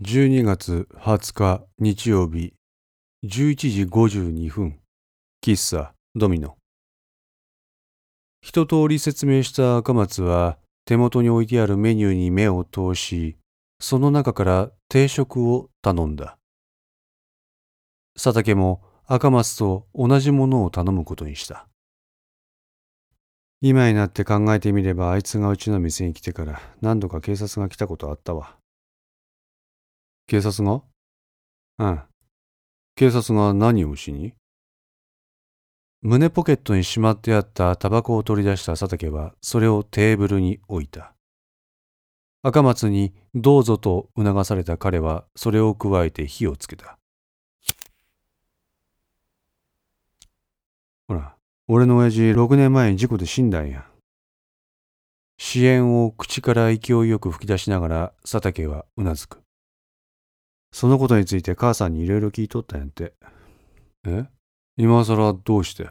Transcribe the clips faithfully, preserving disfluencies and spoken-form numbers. じゅうにがつはつか日曜日じゅういちじごじゅうにふん、喫茶ドミノ。一通り説明した赤松は手元に置いてあるメニューに目を通し、その中から定食を頼んだ。佐竹も赤松と同じものを頼むことにした。今になって考えてみれば、あいつがうちの店に来てから何度か警察が来たことあったわ。警察が？うん。警察が何をしに？胸ポケットにしまってあったタバコを取り出した佐竹は、それをテーブルに置いた。赤松にどうぞと促された彼は、それを加えて火をつけた。ほら、俺の親父ろくねんまえに事故で死んだんや。支援を口から勢いよく吹き出しながら佐竹はうなずく。そのことについて母さんにいろいろ聞いとったんやって。え？今さらどうして？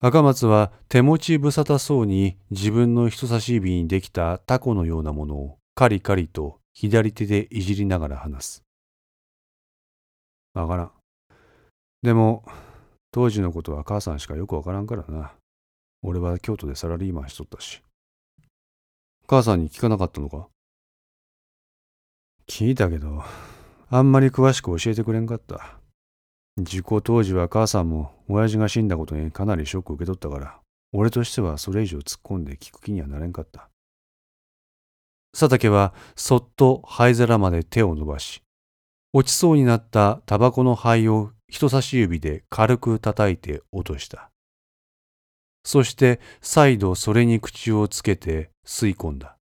赤松は手持ち無沙汰そうに自分の人差し指にできたタコのようなものをカリカリと左手でいじりながら話す。わからん。でも当時のことは母さんしかよくわからんからな。俺は京都でサラリーマンしとったし。母さんに聞かなかったのか？聞いたけど、あんまり詳しく教えてくれんかった。事故当時は母さんも親父が死んだことにかなりショックを受け取ったから、俺としてはそれ以上突っ込んで聞く気にはなれんかった。佐竹はそっと灰皿まで手を伸ばし、落ちそうになったタバコの灰を人差し指で軽く叩いて落とした。そして再度それに口をつけて吸い込んだ。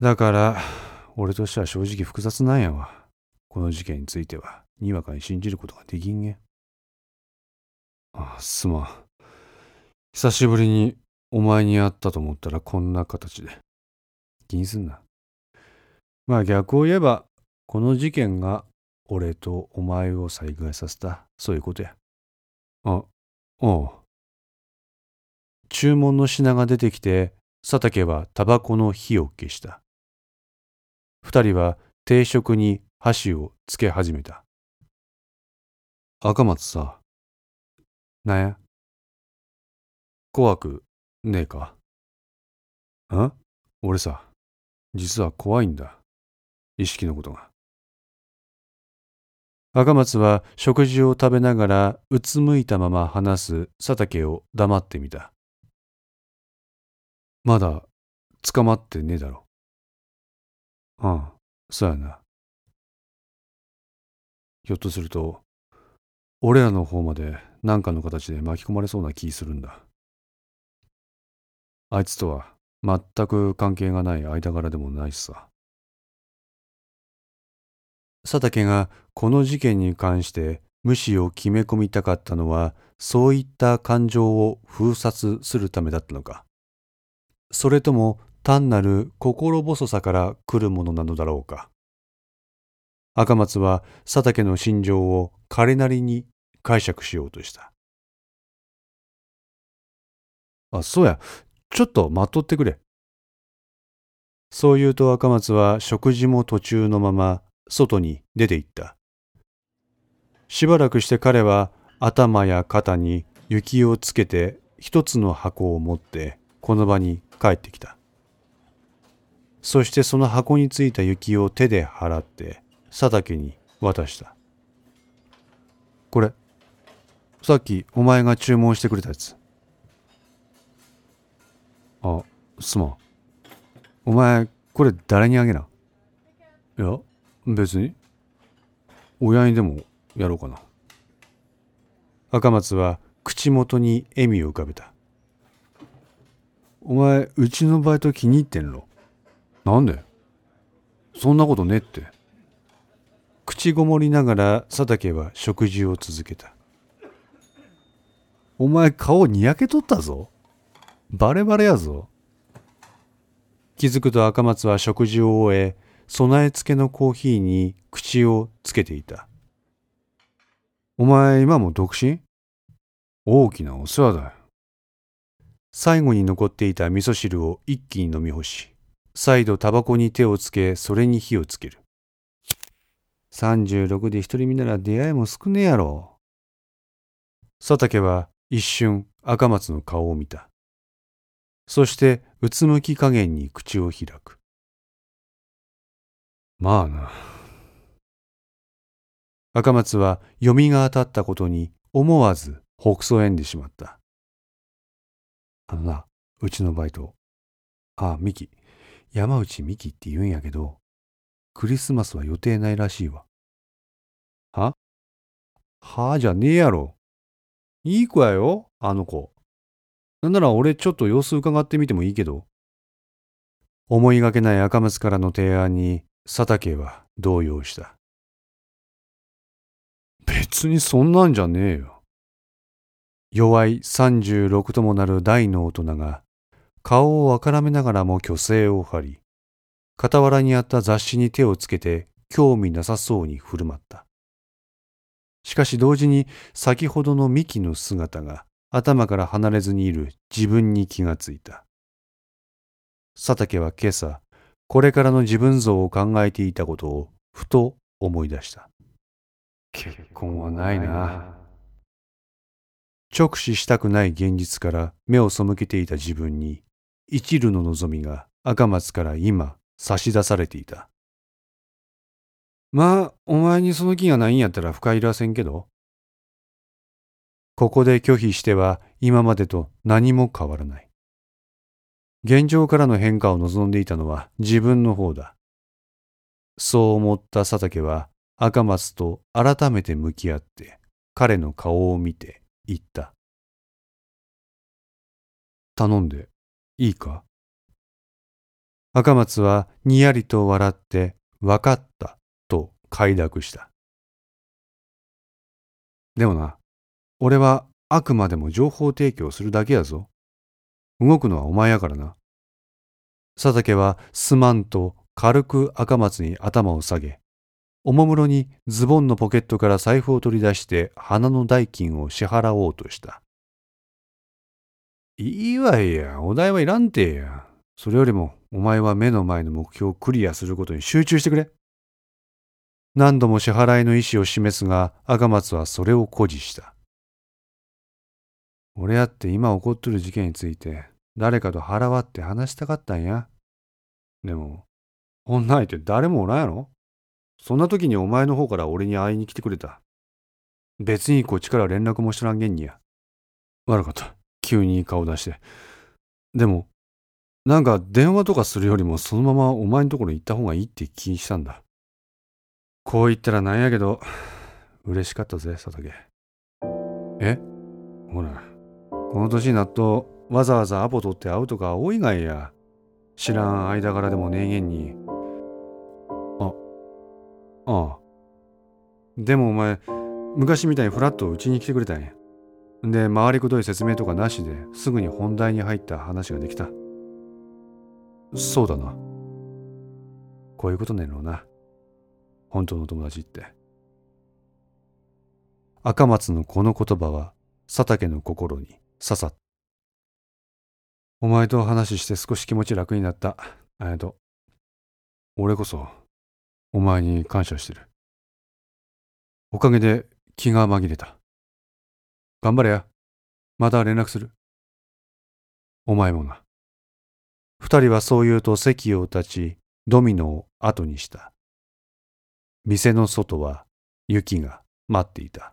だから、俺としては正直複雑なんやわ。この事件についてはにわかに信じることができんげん。ああ、すまん。久しぶりにお前に会ったと思ったらこんな形で。気にすんな。まあ逆を言えば、この事件が俺とお前を再会させた、そういうことや。あ、おう。注文の品が出てきて、佐竹はタバコの火を消した。二人は定食に箸をつけ始めた。赤松さ。なんや？怖くねえか？ん？俺さ、実は怖いんだ。意識のことが。赤松は食事を食べながらうつむいたまま話す佐竹を黙ってみた。まだ捕まってねえだろ。ああ、そうやな。ひょっとすると、俺らの方まで何かの形で巻き込まれそうな気するんだ。あいつとは全く関係がない間柄でもないしさ。佐竹がこの事件に関して無視を決め込みたかったのは、そういった感情を封殺するためだったのか。それとも、単なる心細さから来るものなのだろうか。赤松は佐竹の心情を彼なりに解釈しようとした。あ、そうや。ちょっと待っとってくれ。そう言うと赤松は食事も途中のまま外に出て行った。しばらくして彼は頭や肩に雪をつけて一つの箱を持ってこの場に帰ってきた。そしてその箱についた雪を手で払って佐竹に渡した。これ、さっきお前が注文してくれたやつ。あ、すまん。お前、これ誰にあげな。いや、別に。親にでもやろうかな。赤松は口元に笑みを浮かべた。お前、うちのバイト気に入ってんの？なんで？そんなことねって。口ごもりながら佐竹は食事を続けた。お前顔にやけとったぞ。バレバレやぞ。気づくと赤松は食事を終え、備え付けのコーヒーに口をつけていた。お前今も独身？大きなお世話だよ。最後に残っていた味噌汁を一気に飲み干し、再度タバコに手をつけ、それに火をつける。さんじゅうろくで独り身なら出会いも少ねえやろ。佐竹は一瞬赤松の顔を見た。そしてうつむき加減に口を開く。まあな。赤松は読みが当たったことに思わずほくそ笑んでしまった。あのな、うちのバイト。ああ、ミキ。山内ミキって言うんやけど、クリスマスは予定ないらしいわ。は？はあじゃねえやろ。いい子やよ、あの子。なんなら俺ちょっと様子伺ってみてもいいけど。思いがけない赤松からの提案に佐竹は動揺した。別にそんなんじゃねえよ。弱いさんじゅうろくともなる大の大人が、顔をあからめながらも虚勢を張り、傍らにあった雑誌に手をつけて興味なさそうに振る舞った。しかし同時に先ほどのミキの姿が頭から離れずにいる自分に気がついた。佐竹は今朝、これからの自分像を考えていたことをふと思い出した。結婚はないな。直視したくない現実から目を背けていた自分に、一縷の望みが赤松から今差し出されていた。まあ、お前にその気がないんやったら深入らせんけど。ここで拒否しては今までと何も変わらない。現状からの変化を望んでいたのは自分の方だ。そう思った佐竹は赤松と改めて向き合って彼の顔を見て言った。頼んでいいか？赤松はにやりと笑って分かったと快諾した。でもな、俺はあくまでも情報提供するだけやぞ。動くのはお前やからな。佐竹はすまんと軽く赤松に頭を下げ、おもむろにズボンのポケットから財布を取り出して花の代金を支払おうとした。いいわいや、お代はいらんてや。それよりもお前は目の前の目標をクリアすることに集中してくれ。何度も支払いの意思を示すが、赤松はそれを固辞した。俺やって今起こっとる事件について誰かと腹割って話したかったんや。でも、女相手誰もおらんやろ。そんな時にお前の方から俺に会いに来てくれた。別にこっちから連絡もしとらんげんにや。悪かった。急に顔出して。でも、なんか電話とかするよりもそのままお前のところ行った方がいいって気にしたんだ。こう言ったらなんやけど、嬉しかったぜ、佐竹。え？ほら、この年になっとわざわざアポ取って会うとか多いがいや。知らん間柄でもねえげんに。ああ、でもお前昔みたいにフラッとうちに来てくれたんや。で、回りくどい説明とかなしですぐに本題に入った話ができた。そうだな。こういうことねんろうな、本当の友達って。赤松のこの言葉は佐竹の心に刺さった。お前と話して少し気持ち楽になった。ありがとう。俺こそお前に感謝してる。おかげで気が紛れた。頑張れや。また連絡する。お前もな。二人はそう言うと席を立ち、ドミノを後にした。店の外は雪が待っていた。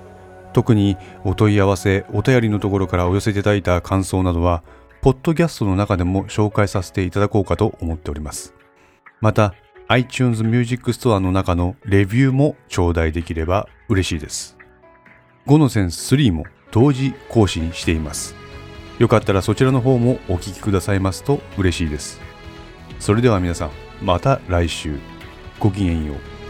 特にお問い合わせ、お便りのところからお寄せいただいた感想などはポッドキャストの中でも紹介させていただこうかと思っております。また、iTunes ミュージックストアの中のレビューも頂戴できれば嬉しいです。ごの線さんも同時更新しています。よかったらそちらの方もお聞きくださいますと嬉しいです。それでは皆さん、また来週。ごきげんよう。